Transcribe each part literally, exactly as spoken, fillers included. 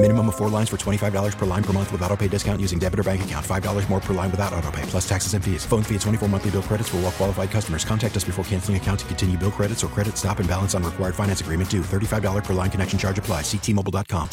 Minimum of four lines for twenty-five dollars per line per month with autopay discount using debit or bank account. five dollars more per line without autopay, plus taxes and fees. Phone fee at twenty-four monthly bill credits for well qualified customers. Contact us before canceling account to continue bill credits or credit stop and balance on required finance agreement due. thirty-five dollars per line connection charge applies. See T Mobile dot com.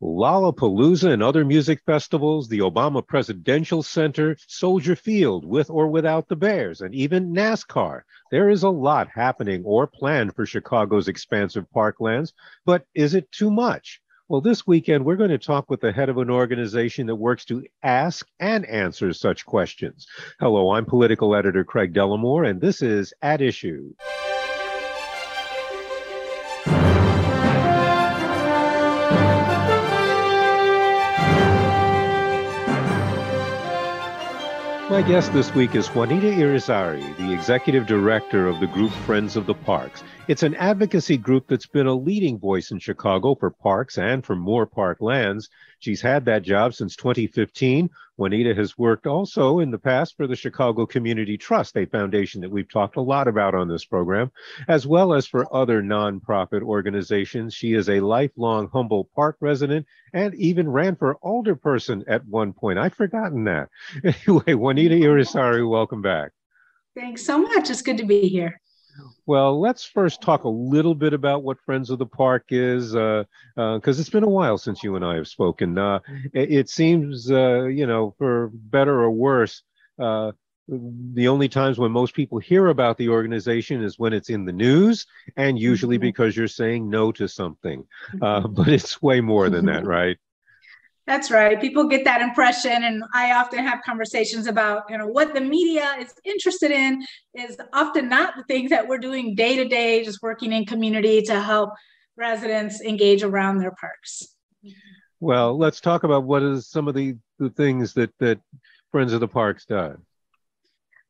Lollapalooza and other music festivals, the Obama Presidential Center, Soldier Field, with or without the Bears, and even NASCAR. There is a lot happening or planned for Chicago's expansive parklands, but is it too much? Well, this weekend, we're going to talk with the head of an organization that works to ask and answer such questions. Hello, I'm political editor Craig Delamore, and this is At Issue. My guest this week is Juanita Irizarry, the executive director of the group Friends of the Parks. It's an advocacy group that's been a leading voice in Chicago for parks and for more park lands. She's had that job since twenty fifteen. Juanita has worked also in the past for the Chicago Community Trust, a foundation that we've talked a lot about on this program, as well as for other nonprofit organizations. She is a lifelong Humboldt Park resident and even ran for alderperson at one point. I've forgotten that. Anyway, Juanita Irizarry, welcome back. Thanks so much. It's good to be here. Well, let's first talk a little bit about what Friends of the Park is, because uh, uh, it's been a while since you and I have spoken. Uh, it, it seems, uh, you know, for better or worse, uh, the only times when most people hear about the organization is when it's in the news, and usually mm-hmm. because you're saying no to something. Uh, but it's way more than that, right? That's right. People get that impression. And I often have conversations about, you know, what the media is interested in is often not the things that we're doing day to day, just working in community to help residents engage around their parks. Well, let's talk about what is some of the, the things that, that Friends of the Parks does.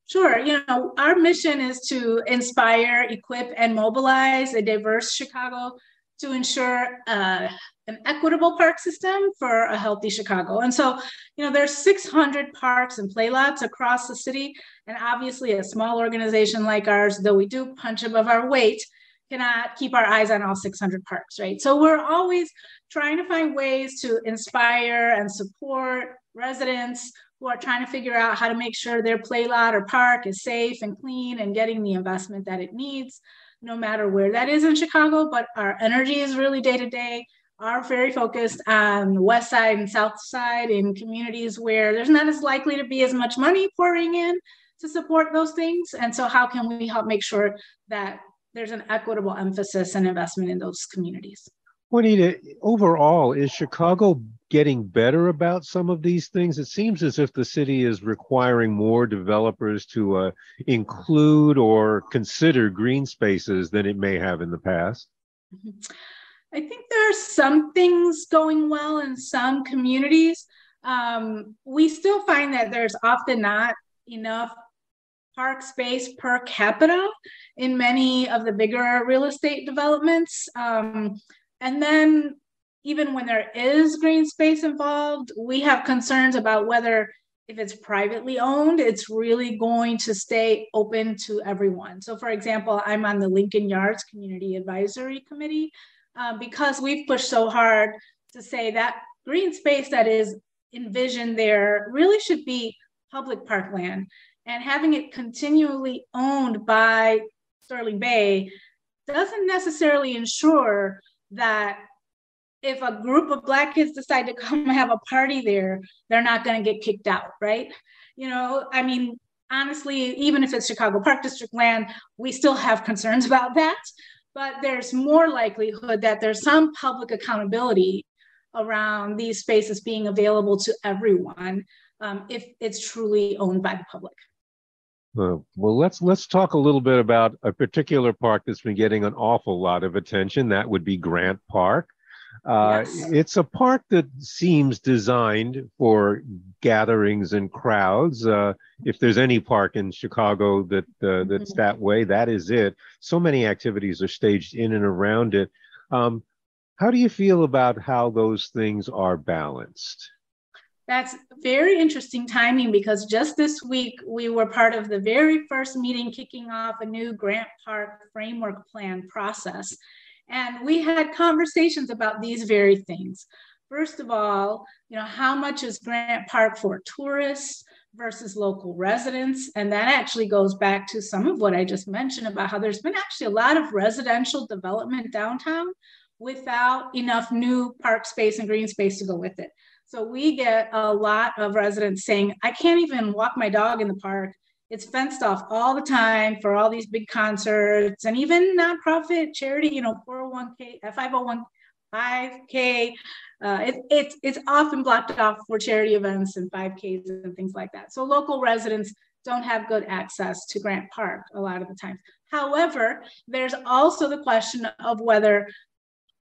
Sure. You know, our mission is to inspire, equip, and mobilize a diverse Chicago to ensure uh, an equitable park system for a healthy Chicago. And so, you know, there's six hundred parks and playlots across the city. And obviously a small organization like ours, though we do punch above our weight, cannot keep our eyes on all six hundred parks, right? So we're always trying to find ways to inspire and support residents who are trying to figure out how to make sure their playlot or park is safe and clean and getting the investment that it needs, no matter where that is in Chicago. But our energy is really day-to-day, are very focused on the west side and south side in communities where there's not as likely to be as much money pouring in to support those things. And so how can we help make sure that there's an equitable emphasis and investment in those communities? Juanita, overall, is Chicago getting better about some of these things? It seems as if the city is requiring more developers to uh, include or consider green spaces than it may have in the past. Mm-hmm. I think there are some things going well in some communities. Um, we still find that there's often not enough park space per capita in many of the bigger real estate developments. Um, and then even when there is green space involved, we have concerns about whether if it's privately owned, it's really going to stay open to everyone. So for example, I'm on the Lincoln Yards Community Advisory Committee. Uh, because we've pushed so hard to say that green space that is envisioned there really should be public parkland, and having it continually owned by Sterling Bay doesn't necessarily ensure that if a group of Black kids decide to come and have a party there, they're not going to get kicked out, right? You know, I mean, honestly, even if it's Chicago Park District land, we still have concerns about that. But there's more likelihood that there's some public accountability around these spaces being available to everyone um, if it's truly owned by the public. Uh, well, let's let's talk a little bit about a particular park that's been getting an awful lot of attention. That would be Grant Park. Uh, yes. It's a park that seems designed for gatherings and crowds. Uh, if there's any park in Chicago that uh, that's mm-hmm. that way, that is it. So many activities are staged in and around it. Um, how do you feel about how those things are balanced? That's very interesting timing, because just this week, we were part of the very first meeting kicking off a new Grant Park framework plan process. And we had conversations about these very things. First of all, you know, how much is Grant Park for tourists versus local residents? And that actually goes back to some of what I just mentioned about how there's been actually a lot of residential development downtown without enough new park space and green space to go with it. So we get a lot of residents saying, I can't even walk my dog in the park. It's fenced off all the time for all these big concerts and even nonprofit charity, you know, four oh one k, five oh one, five k. Uh, it, it, it's often blocked off for charity events and five Ks and things like that. So local residents don't have good access to Grant Park a lot of the time. However, there's also the question of whether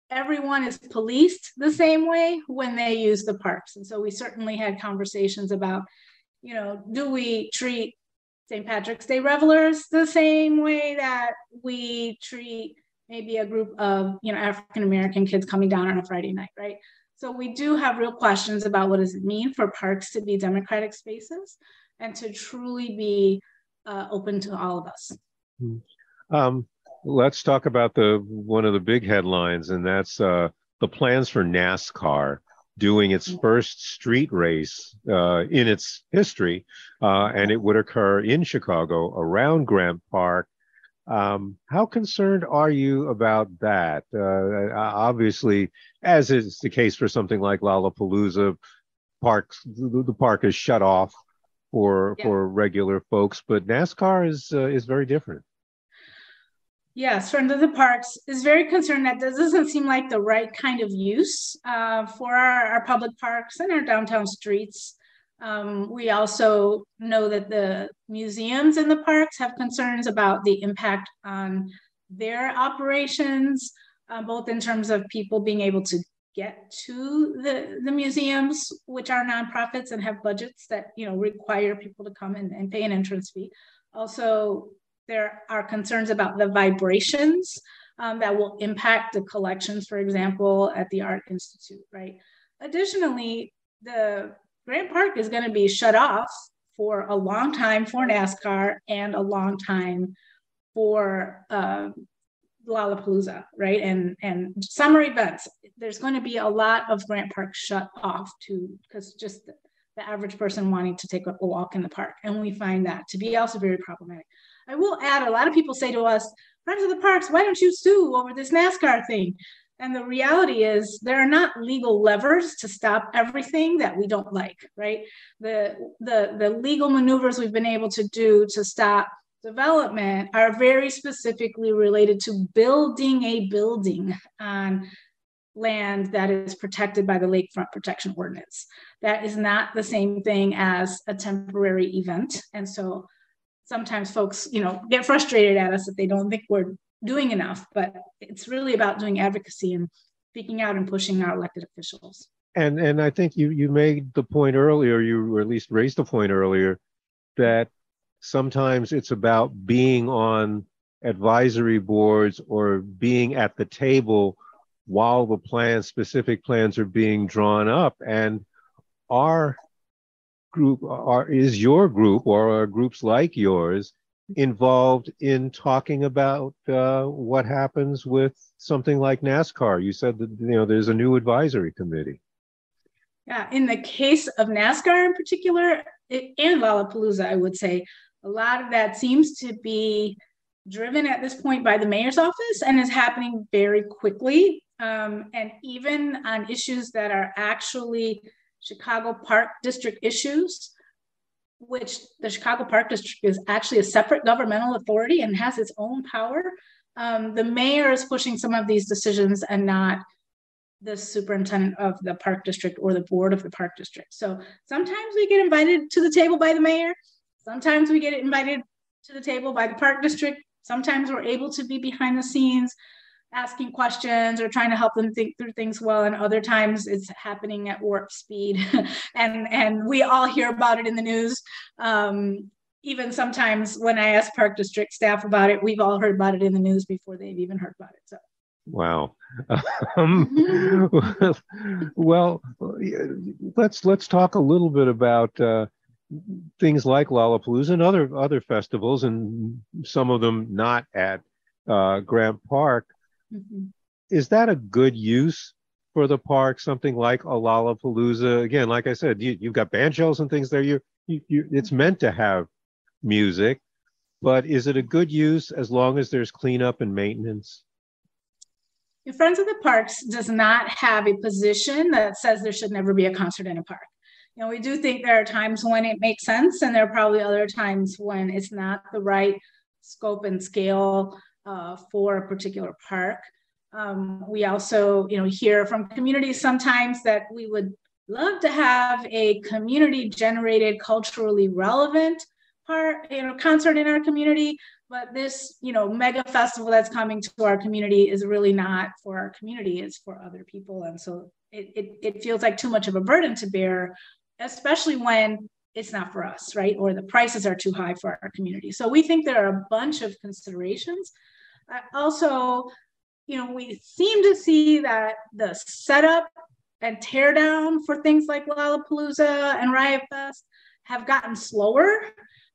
everyone is policed the same way when they use the parks. And so we certainly had conversations about, you know, do we treat Saint Patrick's Day revelers the same way that we treat maybe a group of, you know, African-American kids coming down on a Friday night, right? So we do have real questions about what does it mean for parks to be democratic spaces and to truly be uh, open to all of us. Um, let's talk about the one of the big headlines, and that's uh, the plans for NASCAR doing its first street race uh, in its history, uh, and it would occur in Chicago around Grant Park. Um, how concerned are you about that? Uh, obviously, as is the case for something like Lollapalooza, parks the park is shut off for yeah. for regular folks, but NASCAR is uh, is very different. Yes, Friends of the Parks is very concerned that this doesn't seem like the right kind of use uh, for our, our public parks and our downtown streets. Um, we also know that the museums in the parks have concerns about the impact on their operations, uh, both in terms of people being able to get to the, the museums, which are nonprofits and have budgets that, you know, require people to come and, and pay an entrance fee. Also, there are concerns about the vibrations um, that will impact the collections, for example, at the Art Institute, right? Additionally, the Grant Park is going to be shut off for a long time for NASCAR and a long time for uh, Lollapalooza, right? And, and summer events. There's going to be a lot of Grant Park shut off to, because just the, the average person wanting to take a walk in the park. And we find that to be also very problematic. I will add, a lot of people say to us, Friends of the Parks, why don't you sue over this NASCAR thing? And the reality is there are not legal levers to stop everything that we don't like, right? The, the, the legal maneuvers we've been able to do to stop development are very specifically related to building a building on land that is protected by the Lakefront Protection Ordinance. That is not the same thing as a temporary event. And so sometimes folks, you know, get frustrated at us that they don't think we're doing enough, but it's really about doing advocacy and speaking out and pushing our elected officials. And and I think you you made the point earlier, you or at least raised the point earlier, that sometimes it's about being on advisory boards or being at the table while the plans, specific plans are being drawn up. And our group are, is your group or are groups like yours involved in talking about uh, what happens with something like NASCAR? You said that, you know, there's a new advisory committee. Yeah, in the case of NASCAR in particular, it, and Lollapalooza, I would say, a lot of that seems to be driven at this point by the mayor's office and is happening very quickly. Um, and even on issues that are actually Chicago Park District issues, which the Chicago Park District is actually a separate governmental authority and has its own power. Um, the mayor is pushing some of these decisions and not the superintendent of the park district or the board of the park district. So sometimes we get invited to the table by the mayor. Sometimes we get invited to the table by the park district. Sometimes we're able to be behind the scenes asking questions or trying to help them think through things well. And other times it's happening at warp speed. and, and we all hear about it in the news. Um, even sometimes when I ask park district staff about it, we've all heard about it in the news before they've even heard about it. So. Wow. Um, well, let's let's talk a little bit about uh, things like Lollapalooza and other other festivals, and some of them not at uh, Grant Park. Mm-hmm. Is that a good use for the park? Something like a Lollapalooza? Again, like I said, you, you've got band shells and things there. You, you, you, it's meant to have music, but is it a good use as long as there's cleanup and maintenance? The Friends of the Parks does not have a position that says there should never be a concert in a park. You know, we do think there are times when it makes sense, and there are probably other times when it's not the right scope and scale uh, for a particular park. Um, we also, you know, hear from communities sometimes that we would love to have a community-generated, culturally relevant part, you know, concert in our community. But this, you know, mega festival that's coming to our community is really not for our community, it's for other people. And so it, it, it feels like too much of a burden to bear, especially when it's not for us, right? Or the prices are too high for our community. So we think there are a bunch of considerations. Uh, also, you know, we seem to see that the setup and teardown for things like Lollapalooza and Riot Fest have gotten slower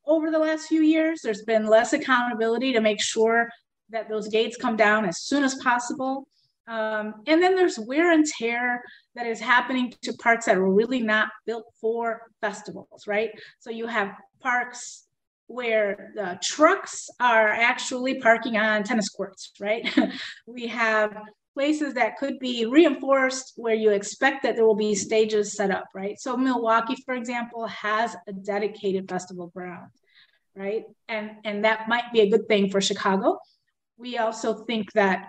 over the last few years. There's been less accountability to make sure that those gates come down as soon as possible. Um, and then there's wear and tear that is happening to parks that were really not built for festivals, right? So you have parks where the trucks are actually parking on tennis courts, right? We have places that could be reinforced where you expect that there will be stages set up, right? So Milwaukee, for example, has a dedicated festival ground, right? And, and that might be a good thing for Chicago. We also think that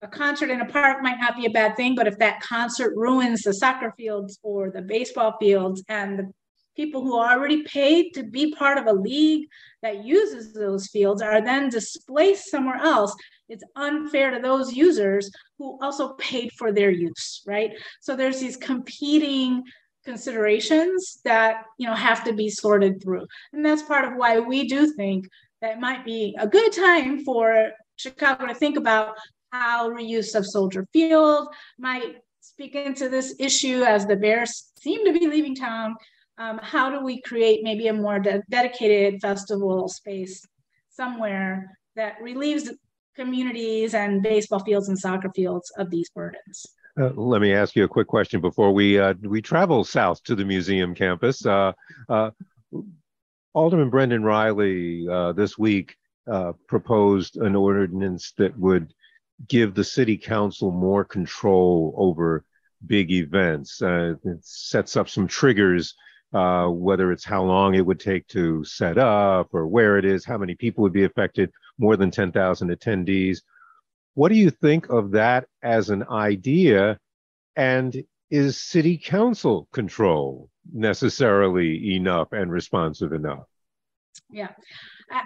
a concert in a park might not be a bad thing, but if that concert ruins the soccer fields or the baseball fields and the people who are already paid to be part of a league that uses those fields are then displaced somewhere else, it's unfair to those users who also paid for their use, right? So there's these competing considerations that, you know, have to be sorted through. And that's part of why we do think that it might be a good time for Chicago to think about how reuse of Soldier Field might speak into this issue as the Bears seem to be leaving town. Um, how do we create maybe a more de- dedicated festival space somewhere that relieves communities and baseball fields and soccer fields of these burdens? Uh, let me ask you a quick question before we uh, we travel south to the museum campus. Uh, uh, Alderman Brendan Riley uh, this week uh, proposed an ordinance that would give the city council more control over big events. Uh, it sets up some triggers, uh, whether it's how long it would take to set up or where it is, how many people would be affected, more than ten thousand attendees. What do you think of that as an idea? And is city council control necessarily enough and responsive enough? Yeah,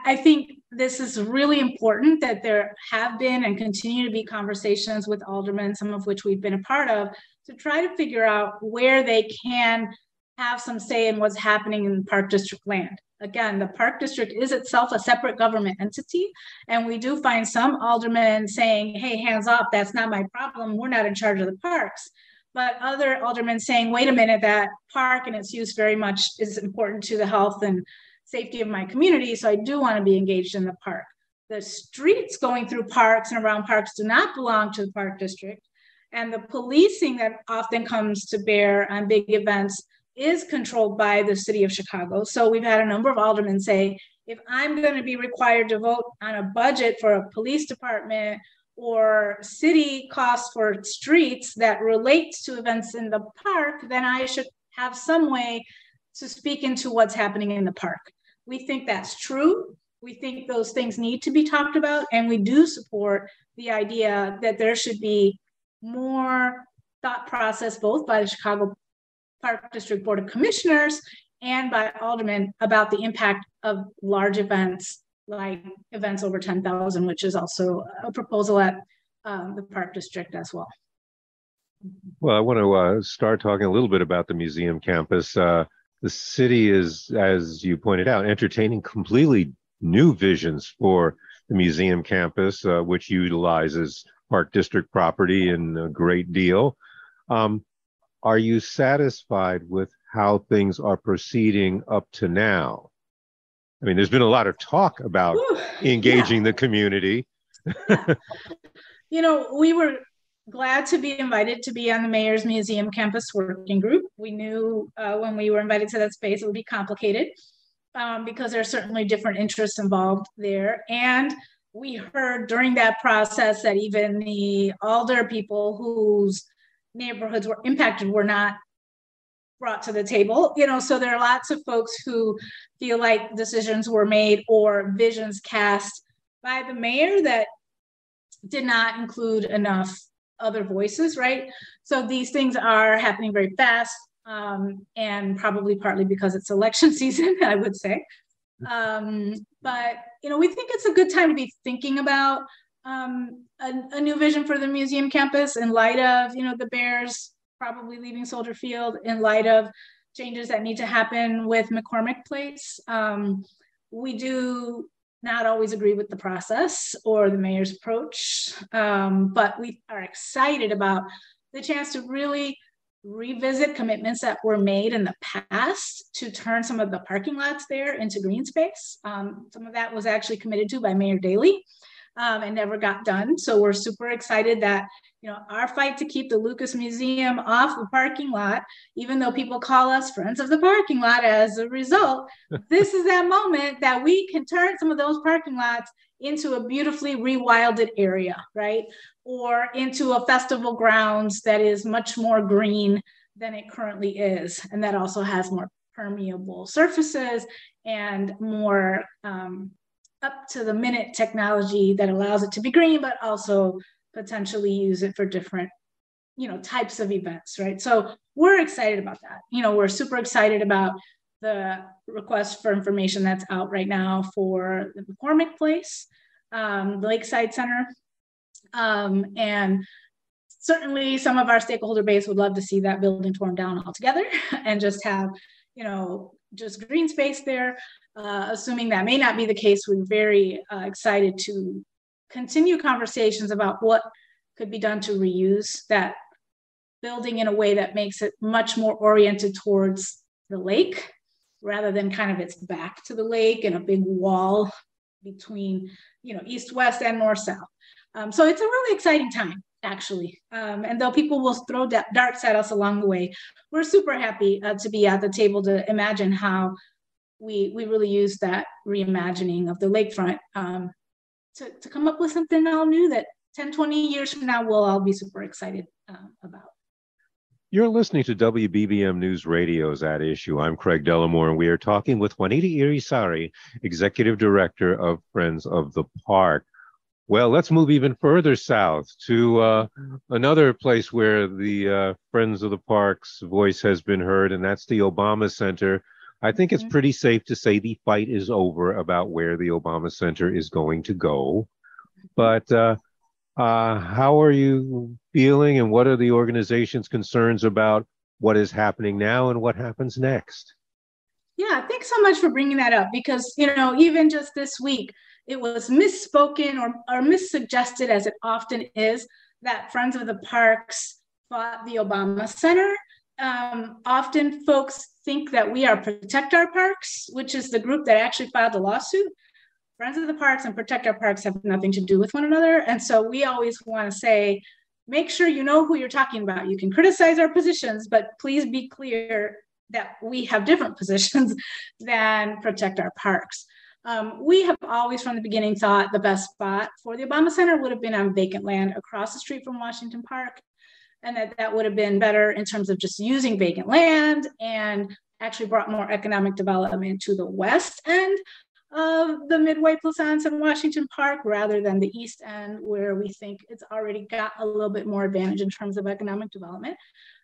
I think this is really important that there have been and continue to be conversations with aldermen, some of which we've been a part of, to try to figure out where they can have some say in what's happening in park district land. Again, the park district is itself a separate government entity, and we do find some aldermen saying, hey, hands off, that's not my problem, we're not in charge of the parks. But other aldermen saying, wait a minute, that park and its use very much is important to the health and safety of my community, so I do want to be engaged in the park. The streets going through parks and around parks do not belong to the park district, and the policing that often comes to bear on big events is controlled by the city of Chicago. So we've had a number of aldermen say, if I'm going to be required to vote on a budget for a police department or city costs for streets that relates to events in the park, then I should have some way to speak into what's happening in the park. We think that's true. We think those things need to be talked about. And we do support the idea that there should be more thought process, both by the Chicago Park District Board of Commissioners and by aldermen, about the impact of large events like events over ten thousand, which is also a proposal at um, the Park District as well. Well, I want to uh, start talking a little bit about the museum campus. Uh, the city is, as you pointed out, entertaining completely new visions for the museum campus, uh, which utilizes Park District property in a great deal. Um, are you satisfied with how things are proceeding up to now? I mean, there's been a lot of talk about Ooh, engaging yeah. the community. Yeah. You know, we were glad to be invited to be on the Mayor's Museum Campus Working Group. We knew uh, when we were invited to that space, it would be complicated um, because there are certainly different interests involved there. And we heard during that process that even the alder people whose neighborhoods were impacted were not brought to the table. You know, so there are lots of folks who feel like decisions were made or visions cast by the mayor that did not include enough other voices, right? So these things are happening very fast, um, and probably partly because it's election season, I would say. Um, but, you know, we think it's a good time to be thinking about um, a, a new vision for the museum campus in light of, you know, the Bears probably leaving Soldier Field, in light of changes that need to happen with McCormick Place. Um, we do not always agree with the process or the mayor's approach, um, but we are excited about the chance to really revisit commitments that were made in the past to turn some of the parking lots there into green space. Um, some of that was actually committed to by Mayor Daley um, and never got done. So we're super excited that, you know, our fight to keep the Lucas Museum off the parking lot, even though people call us Friends of the Parking Lot as a result, this is that moment that we can turn some of those parking lots into a beautifully rewilded area, right? Or into a festival grounds that is much more green than it currently is. And that also has more permeable surfaces and more um, up to the minute technology that allows it to be green, but also potentially use it for different, you know, types of events, right? So we're excited about that. You know, we're super excited about the request for information that's out right now for the McCormick Place, um, the Lakeside Center, um, and certainly some of our stakeholder base would love to see that building torn down altogether and just have, you know, just green space there. Uh, assuming that may not be the case, we're very uh, excited to continue conversations about what could be done to reuse that building in a way that makes it much more oriented towards the lake, rather than kind of its back to the lake and a big wall between, you know, east, west, and north, south. Um, so it's a really exciting time, actually. Um, and though people will throw darts at us along the way, we're super happy uh, to be at the table to imagine how we we really use that reimagining of the lakefront um, to, to come up with something all new that ten, twenty years from now, we'll all be super excited um, about. You're listening to W B B M News Radio's At Issue. I'm Craig Delamore, and we are talking with Juanita Irizarry, Executive Director of Friends of the Park. Well, let's move even further south to uh, another place where the uh, Friends of the Park's voice has been heard, and that's the Obama Center. I think mm-hmm. it's pretty safe to say the fight is over about where the Obama Center is going to go. But uh, Uh, how are you feeling, and what are the organization's concerns about what is happening now and what happens next? Yeah, thanks so much for bringing that up, because, you know, even just this week, it was misspoken or, or missuggested, as it often is, that Friends of the Parks fought the Obama Center. Um, often folks think that we are Protect Our Parks, which is the group that actually filed the lawsuit. Friends of the Parks and Protect Our Parks have nothing to do with one another. And so we always want to say, make sure you know who you're talking about. You can criticize our positions, but please be clear that we have different positions than Protect Our Parks. Um, we have always from the beginning thought the best spot for the Obama Center would have been on vacant land across the street from Washington Park, and that that would have been better in terms of just using vacant land and actually brought more economic development to the west end. of the Midway Plaisance in Washington Park rather than the East End, where we think it's already got a little bit more advantage in terms of economic development.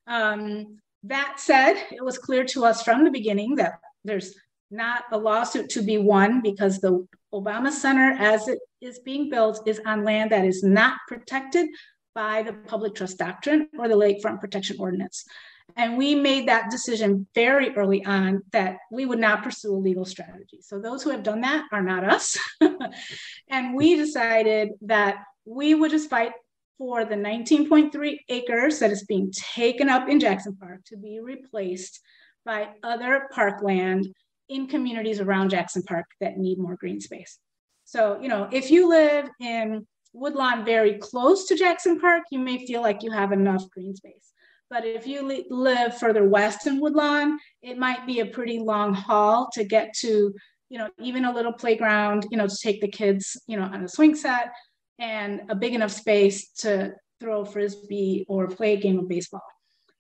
Um, that said, it was clear to us from the beginning that there's not a lawsuit to be won because the Obama Center, as it is being built, is on land that is not protected by the public trust doctrine or the Lakefront Protection Ordinance. And we made that decision very early on that we would not pursue a legal strategy. So those who have done that are not us. And we decided that we would just fight for the nineteen point three acres that is being taken up in Jackson Park to be replaced by other parkland in communities around Jackson Park that need more green space. So, you know, if you live in Woodlawn very close to Jackson Park, you may feel like you have enough green space. But if you li- live further west in Woodlawn, it might be a pretty long haul to get to, you know, even a little playground, you know, to take the kids, you know, on a swing set, and a big enough space to throw a Frisbee or play a game of baseball.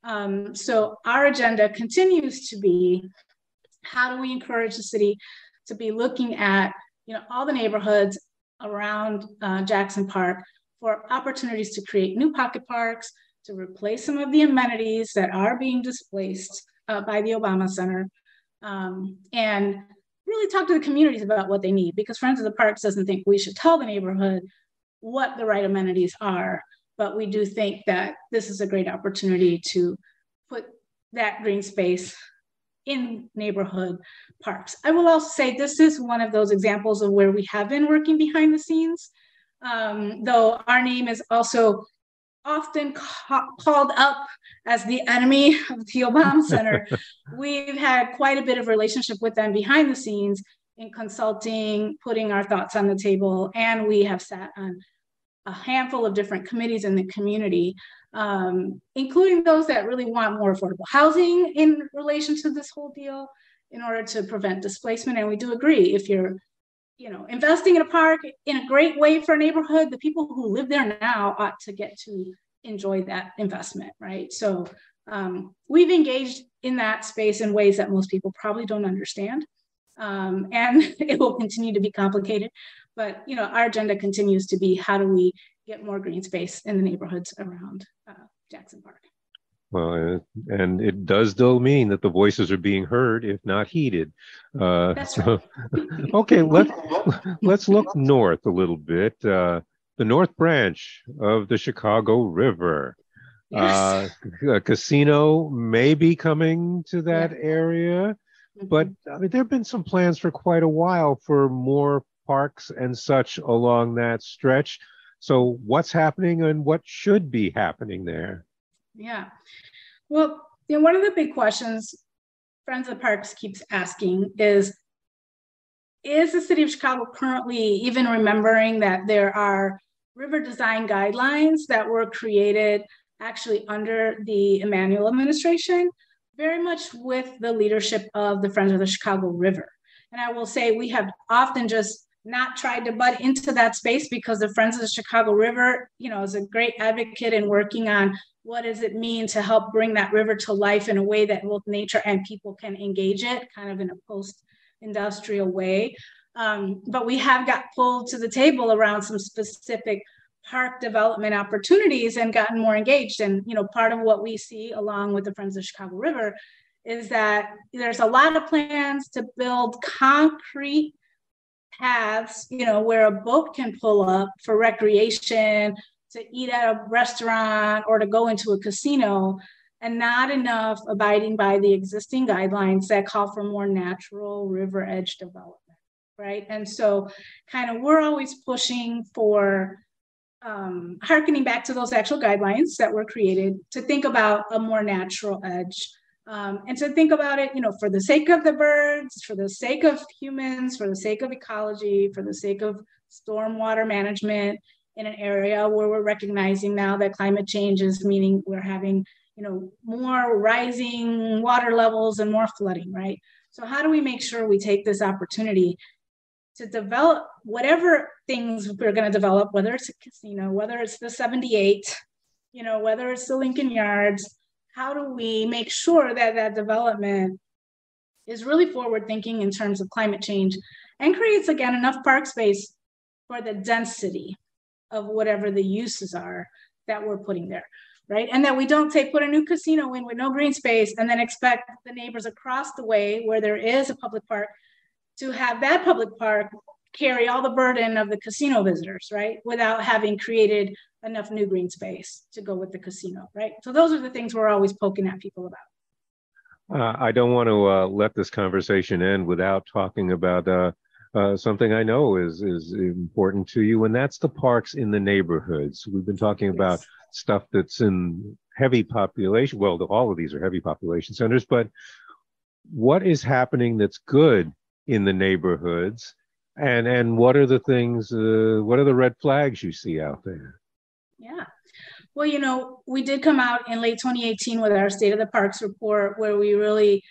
Um, so our agenda continues to be, how do we encourage the city to be looking at, you know, all the neighborhoods around uh, Jackson Park for opportunities to create new pocket parks, to replace some of the amenities that are being displaced uh, by the Obama Center, um, and really talk to the communities about what they need, because Friends of the Parks doesn't think we should tell the neighborhood what the right amenities are, but we do think that this is a great opportunity to put that green space in neighborhood parks. I will also say this is one of those examples of where we have been working behind the scenes, um, though our name is also often ca- called up as the enemy of the Obama Center. We've had quite a bit of relationship with them behind the scenes in consulting, putting our thoughts on the table, and we have sat on a handful of different committees in the community, um, including those that really want more affordable housing in relation to this whole deal in order to prevent displacement. And we do agree, if you're you know, investing in a park in a great way for a neighborhood, the people who live there now ought to get to enjoy that investment, right? So um, we've engaged in that space in ways that most people probably don't understand. Um, and it will continue to be complicated, but, you know, our agenda continues to be, how do we get more green space in the neighborhoods around uh, Jackson Park? Well, and it does still mean that the voices are being heard, if not heeded. Uh, That's so, right. Okay, let's, let's look north a little bit. Uh, the North Branch of the Chicago River. Yes. Uh, a casino may be coming to that yeah. area, but I mean, there have been some plans for quite a while for more parks and such along that stretch. So what's happening and what should be happening there? Yeah. Well, you know, one of the big questions Friends of the Parks keeps asking is, is the city of Chicago currently even remembering that there are river design guidelines that were created actually under the Emanuel administration, very much with the leadership of the Friends of the Chicago River. And I will say we have often just not tried to butt into that space because the Friends of the Chicago River, you know, is a great advocate in working on what does it mean to help bring that river to life in a way that both nature and people can engage it, kind of in a post-industrial way. Um, but we have got pulled to the table around some specific park development opportunities and gotten more engaged. And, you know, part of what we see along with the Friends of the Chicago River is that there's a lot of plans to build concrete paths, you know, where a boat can pull up for recreation, to eat at a restaurant or to go into a casino, and not enough abiding by the existing guidelines that call for more natural river edge development, right? And so kind of we're always pushing for um, hearkening back to those actual guidelines that were created to think about a more natural edge. Um, and to think about it, you know, for the sake of the birds, for the sake of humans, for the sake of ecology, for the sake of stormwater management in an area where we're recognizing now that climate change is meaning we're having, you know, more rising water levels and more flooding, right? So how do we make sure we take this opportunity to develop whatever things we're going to develop, whether it's a casino, whether it's the seventy-eight, you know, whether it's the Lincoln Yards? How do we make sure that that development is really forward thinking in terms of climate change and creates, again, enough park space for the density of whatever the uses are that we're putting there, right? And that we don't say, put a new casino in with no green space and then expect the neighbors across the way where there is a public park to have that public park carry all the burden of the casino visitors, right? Without having created enough new green space to go with the casino, right? So those are the things we're always poking at people about. Uh, I don't want to uh, let this conversation end without talking about uh, uh, something I know is is important to you, and that's the parks in the neighborhoods. We've been talking yes. about stuff that's in heavy population. Well, all of these are heavy population centers, but what is happening that's good in the neighborhoods? And and what are the things, uh, what are the red flags you see out there? Yeah. Well, you know, we did come out in late twenty eighteen with our State of the Parks report, where we really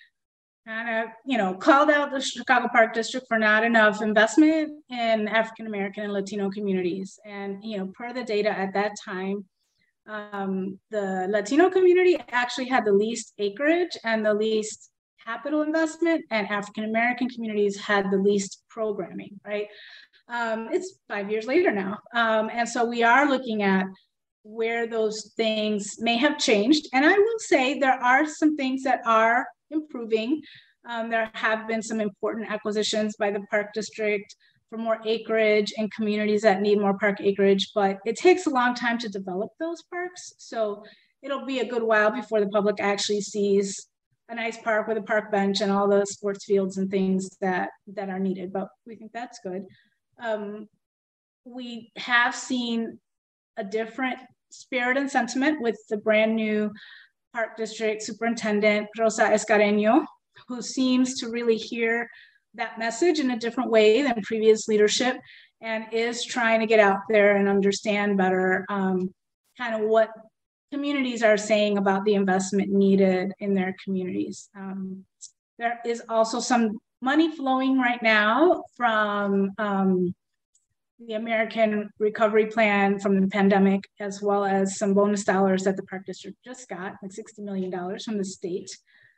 kind of, you know, called out the Chicago Park District for not enough investment in African-American and Latino communities. And, you know, per the data at that time, um, the Latino community actually had the least acreage and the least capital investment, and African-American communities had the least programming, right? Um, it's five years later now. Um, and so we are looking at where those things may have changed. And I will say there are some things that are improving. Um, there have been some important acquisitions by the park district for more acreage and communities that need more park acreage, but it takes a long time to develop those parks. So it'll be a good while before the public actually sees a nice park with a park bench and all the sports fields and things that, that are needed, but we think that's good. Um, we have seen a different spirit and sentiment with the brand new park district superintendent, Rosa Escareño, who seems to really hear that message in a different way than previous leadership and is trying to get out there and understand better um, kind of what communities are saying about the investment needed in their communities. Um, there is also some money flowing right now from um, the American Recovery Plan from the pandemic, as well as some bonus dollars that the Park District just got, like sixty million dollars from the state,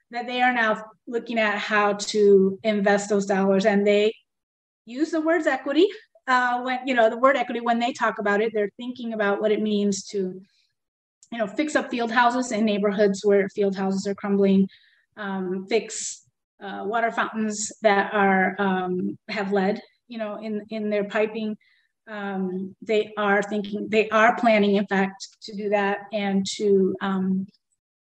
that they are now looking at how to invest those dollars. And they use the words equity. Uh, when you know the word equity, when they talk about it, they're thinking about what it means to you know, fix up field houses in neighborhoods where field houses are crumbling, um, fix uh, water fountains that are um, have lead, you know, in, in their piping. Um, they are thinking, they are planning, in fact, to do that and to um,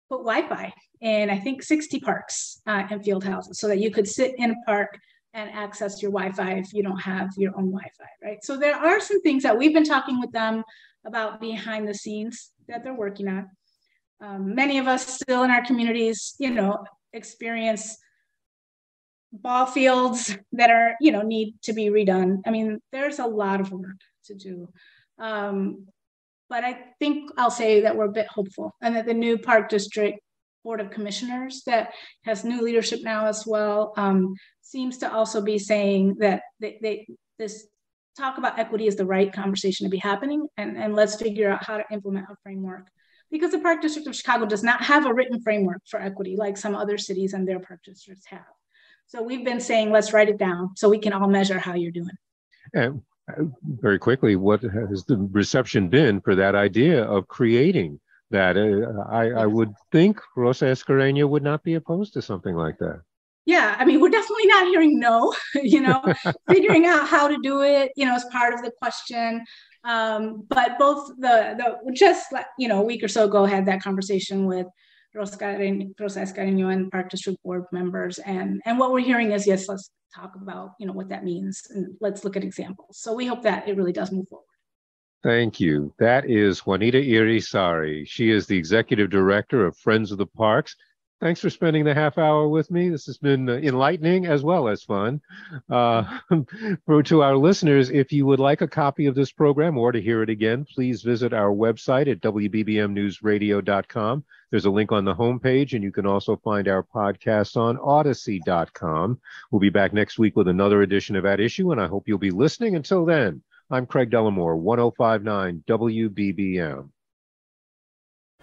put Wi-Fi in, I think, sixty parks uh, and field houses so that you could sit in a park and access your Wi-Fi if you don't have your own Wi-Fi, right? So there are some things that we've been talking with them about behind the scenes that they're working on. Um, many of us still in our communities, you know, experience ball fields that are, you know, need to be redone. I mean, there's a lot of work to do. Um, but I think I'll say that we're a bit hopeful, and that the new Park District Board of Commissioners that has new leadership now as well um, seems to also be saying that they, they this talk about equity is the right conversation to be happening, and, and let's figure out how to implement a framework, because the Park District of Chicago does not have a written framework for equity like some other cities and their park districts have. So we've been saying, let's write it down so we can all measure how you're doing. And very quickly, what has the reception been for that idea of creating that? Uh, I, I would think Rosa Escareño would not be opposed to something like that. Yeah, I mean, we're definitely not hearing no, you know, figuring out how to do it, you know, is part of the question. Um, but both the, the just, you know, a week or so ago, I had that conversation with Rosa Escareño and Park District Board members. And, and what we're hearing is, yes, let's talk about, you know, what that means. And let's look at examples. So we hope that it really does move forward. Thank you. That is Juanita Irizarry. She is the Executive Director of Friends of the Parks. Thanks for spending the half hour with me. This has been enlightening as well as fun. Uh, to our listeners, if you would like a copy of this program or to hear it again, please visit our website at W B B M news radio dot com. There's a link on the homepage, and you can also find our podcast on odyssey dot com. We'll be back next week with another edition of At Issue, and I hope you'll be listening. Until then, I'm Craig Delamore, one oh five point nine W B B M.